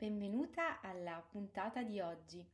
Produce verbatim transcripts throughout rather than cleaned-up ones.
Benvenuta alla puntata di oggi.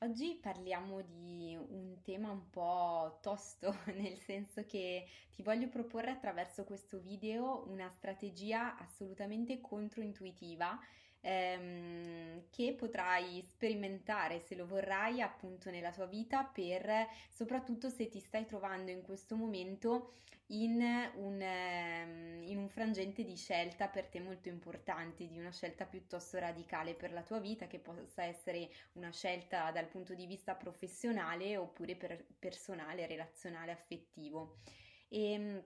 Oggi parliamo di un tema un po' tosto, nel senso che ti voglio proporre attraverso questo video una strategia assolutamente controintuitiva ehm, che potrai sperimentare, se lo vorrai, appunto nella tua vita, per soprattutto se ti stai trovando in questo momento in un, ehm, in un frangente di scelta per te molto importante, di una scelta piuttosto radicale per la tua vita, che possa essere una scelta dal punto di vista professionale oppure per personale, relazionale, affettivo. E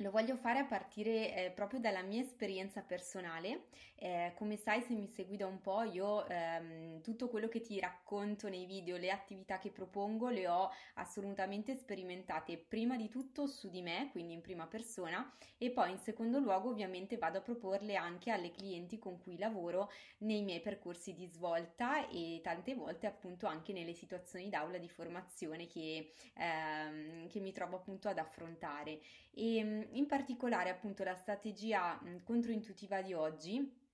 lo voglio fare a partire eh, proprio dalla mia esperienza personale. Eh, come sai, se mi segui da un po', io ehm, tutto quello che ti racconto nei video, le attività che propongo, le ho assolutamente sperimentate prima di tutto su di me, quindi in prima persona, e poi in secondo luogo ovviamente vado a proporle anche alle clienti con cui lavoro nei miei percorsi di svolta e tante volte appunto anche nelle situazioni d'aula di formazione che, ehm, che mi trovo appunto ad affrontare. E, in particolare appunto la strategia controintuitiva di oggi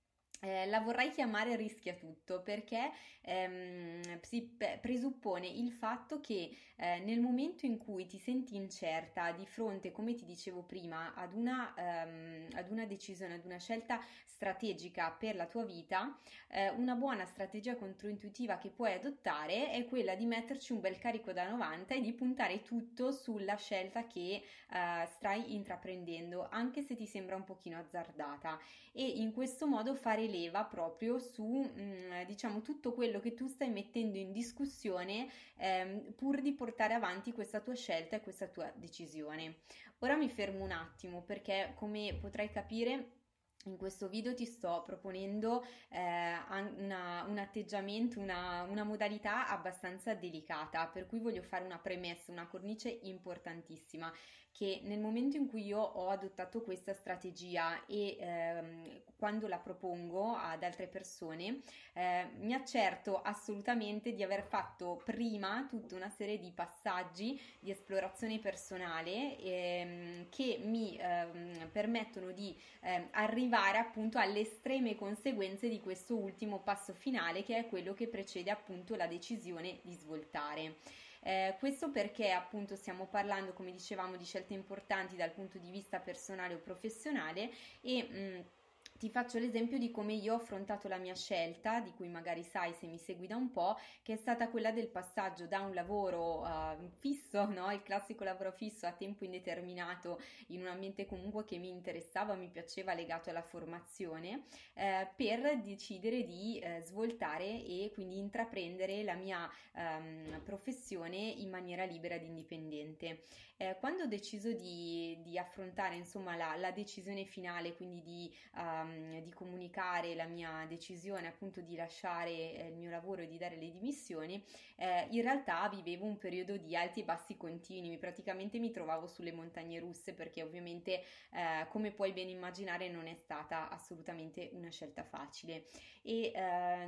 Eh, la vorrei chiamare rischia tutto, perché ehm, si presuppone il fatto che eh, nel momento in cui ti senti incerta di fronte, come ti dicevo prima, ad una, ehm, ad una decisione, ad una scelta strategica per la tua vita, eh, una buona strategia controintuitiva che puoi adottare è quella di metterci un bel carico da novanta e di puntare tutto sulla scelta che eh, stai intraprendendo, anche se ti sembra un pochino azzardata, e in questo modo fare leva proprio su diciamo tutto quello che tu stai mettendo in discussione ehm, pur di portare avanti questa tua scelta e questa tua decisione. Ora mi fermo un attimo, perché come potrai capire in questo video ti sto proponendo eh, una, un atteggiamento, una, una modalità abbastanza delicata, per cui voglio fare una premessa, una cornice importantissima, che nel momento in cui io ho adottato questa strategia e ehm, quando la propongo ad altre persone, eh, mi accerto assolutamente di aver fatto prima tutta una serie di passaggi di esplorazione personale ehm, che mi ehm, permettono di ehm, arrivare appunto alle estreme conseguenze di questo ultimo passo finale, che è quello che precede appunto la decisione di svoltare. Eh, questo perché appunto stiamo parlando, come dicevamo, di scelte importanti dal punto di vista personale o professionale, e mh, ti faccio l'esempio di come io ho affrontato la mia scelta, di cui magari sai se mi segui da un po', che è stata quella del passaggio da un lavoro uh, fisso, no? Il classico lavoro fisso a tempo indeterminato, in un ambiente comunque che mi interessava, mi piaceva, legato alla formazione, eh, per decidere di eh, svoltare e quindi intraprendere la mia ehm, professione in maniera libera ed indipendente. Eh, quando ho deciso di, di affrontare insomma la, la decisione finale, quindi di uh, di comunicare la mia decisione appunto di lasciare eh, il mio lavoro e di dare le dimissioni, eh, in realtà vivevo un periodo di alti e bassi continui, praticamente mi trovavo sulle montagne russe, perché ovviamente eh, come puoi ben immaginare non è stata assolutamente una scelta facile, e eh,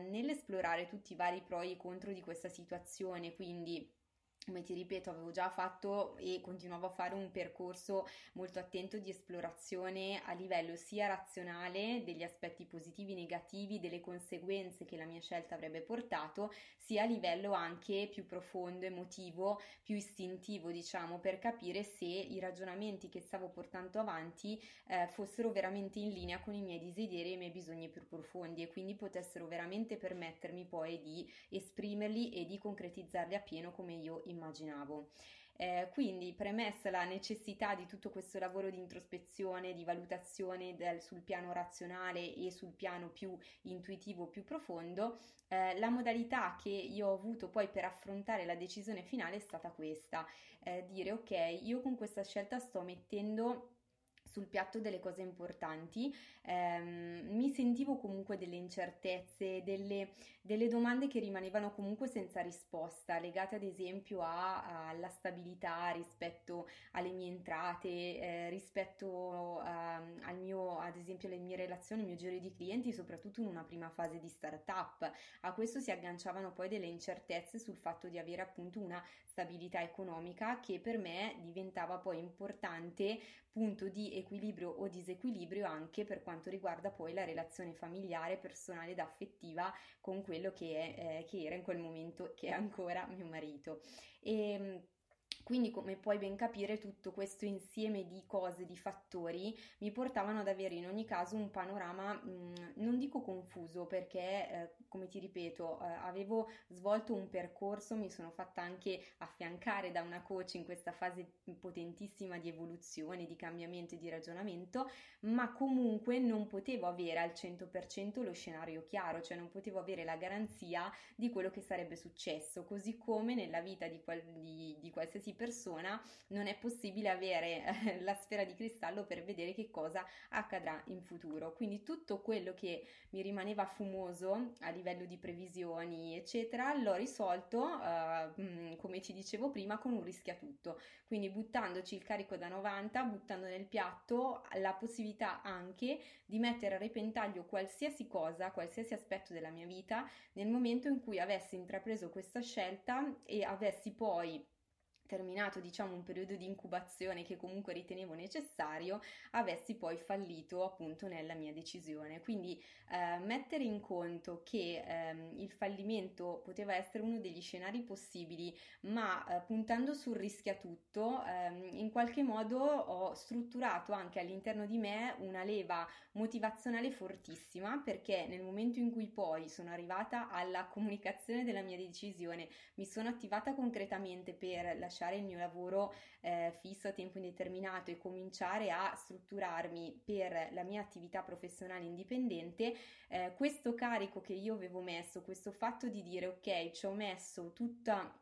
nell'esplorare tutti i vari pro e contro di questa situazione, quindi come ti ripeto avevo già fatto e continuavo a fare un percorso molto attento di esplorazione a livello sia razionale degli aspetti positivi e negativi, delle conseguenze che la mia scelta avrebbe portato, sia a livello anche più profondo, emotivo, più istintivo diciamo, per capire se i ragionamenti che stavo portando avanti eh, fossero veramente in linea con i miei desideri e i miei bisogni più profondi, e quindi potessero veramente permettermi poi di esprimerli e di concretizzarli a pieno come io immaginavo. Eh, quindi, premessa la necessità di tutto questo lavoro di introspezione, di valutazione del, sul piano razionale e sul piano più intuitivo, più profondo, eh, la modalità che io ho avuto poi per affrontare la decisione finale è stata questa: eh, dire ok, io con questa scelta sto mettendo sul piatto delle cose importanti, ehm, mi sentivo comunque delle incertezze, delle, delle domande che rimanevano comunque senza risposta, legate ad esempio a, alla stabilità rispetto alle mie entrate, eh, rispetto a, al mio, ad esempio alle mie relazioni, al mio giro di clienti, soprattutto in una prima fase di startup. A questo si agganciavano poi delle incertezze sul fatto di avere appunto una stabilità economica, che per me diventava poi importante punto di equilibrio o disequilibrio anche per quanto riguarda poi la relazione familiare, personale ed affettiva con quello che, è, eh, che era in quel momento, che è ancora mio marito. E quindi, come puoi ben capire, tutto questo insieme di cose, di fattori, mi portavano ad avere in ogni caso un panorama, mh, non dico confuso, perché eh, come ti ripeto, eh, avevo svolto un percorso, mi sono fatta anche affiancare da una coach in questa fase potentissima di evoluzione, di cambiamento e di ragionamento, ma comunque non potevo avere al cento per cento lo scenario chiaro, cioè non potevo avere la garanzia di quello che sarebbe successo, così come nella vita di, qual- di, di qualsiasi persona non è possibile avere la sfera di cristallo per vedere che cosa accadrà in futuro. Quindi tutto quello che mi rimaneva fumoso a livello di previsioni eccetera l'ho risolto uh, come ti dicevo prima, con un rischiatutto, quindi buttandoci il carico da novanta, buttando nel piatto la possibilità anche di mettere a repentaglio qualsiasi cosa, qualsiasi aspetto della mia vita nel momento in cui avessi intrapreso questa scelta e avessi poi terminato, diciamo, un periodo di incubazione che comunque ritenevo necessario, avessi poi fallito appunto nella mia decisione. Quindi eh, mettere in conto che ehm, il fallimento poteva essere uno degli scenari possibili, ma eh, puntando sul rischiatutto, ehm, in qualche modo ho strutturato anche all'interno di me una leva motivazionale fortissima, perché nel momento in cui poi sono arrivata alla comunicazione della mia decisione, mi sono attivata concretamente per la lasciare il mio lavoro eh, fisso a tempo indeterminato e cominciare a strutturarmi per la mia attività professionale indipendente, eh, questo carico che io avevo messo, questo fatto di dire ok, ci ho messo tutta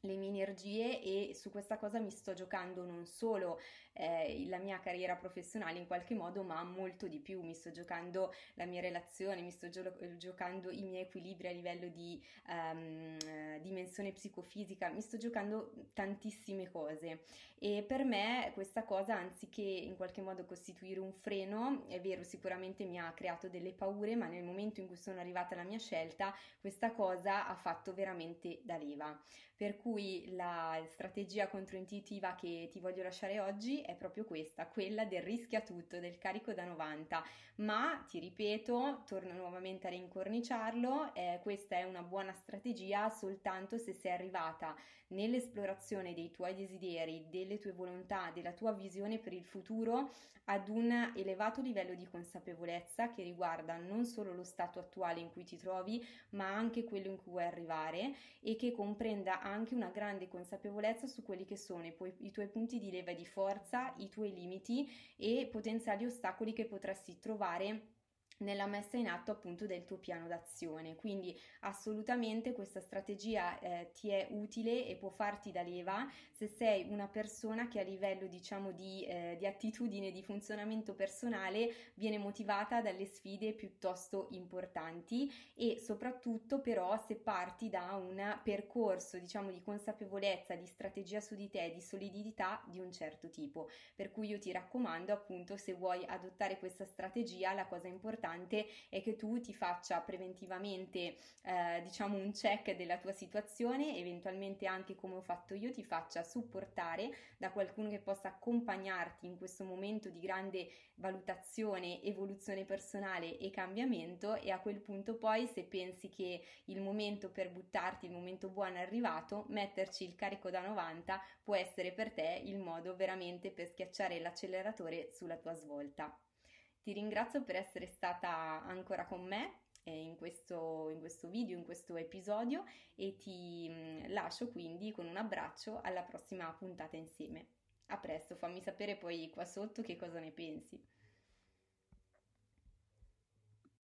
le mie energie e su questa cosa mi sto giocando non solo eh, la mia carriera professionale in qualche modo, ma molto di più, mi sto giocando la mia relazione, mi sto gio- giocando i miei equilibri a livello di um, dimensione psicofisica, mi sto giocando tantissime cose. E per me questa cosa, anziché in qualche modo costituire un freno, è vero, sicuramente mi ha creato delle paure, ma nel momento in cui sono arrivata alla mia scelta questa cosa ha fatto veramente da leva, per cui la strategia controintuitiva che ti voglio lasciare oggi è proprio questa, quella del rischiatutto, del carico da novanta, ma ti ripeto, torno nuovamente a rincorniciarlo, eh, questa è una buona strategia soltanto se sei arrivata nell'esplorazione dei tuoi desideri, delle tue volontà, della tua visione per il futuro ad un elevato livello di consapevolezza che riguarda non solo lo stato attuale in cui ti trovi, ma anche quello in cui vuoi arrivare, e che comprenda anche una grande consapevolezza su quelli che sono i, i tuoi punti di leva e di forza, i tuoi limiti e potenziali ostacoli che potresti trovare nella messa in atto appunto del tuo piano d'azione. Quindi assolutamente questa strategia eh, ti è utile e può farti da leva se sei una persona che a livello, diciamo, di, eh, di attitudine, di funzionamento personale viene motivata dalle sfide piuttosto importanti, e soprattutto però se parti da un percorso, diciamo, di consapevolezza, di strategia su di te, di solidità di un certo tipo. Per cui io ti raccomando appunto, se vuoi adottare questa strategia, la cosa importante è che tu ti faccia preventivamente eh, diciamo un check della tua situazione, eventualmente anche, come ho fatto io, ti faccia supportare da qualcuno che possa accompagnarti in questo momento di grande valutazione, evoluzione personale e cambiamento, e a quel punto poi, se pensi che il momento per buttarti, il momento buono è arrivato, metterci il carico da novanta può essere per te il modo veramente per schiacciare l'acceleratore sulla tua svolta. Ti ringrazio per essere stata ancora con me eh, in, questo, in questo video, in questo episodio, e ti mh, lascio quindi con un abbraccio alla prossima puntata insieme. A presto, fammi sapere poi qua sotto che cosa ne pensi.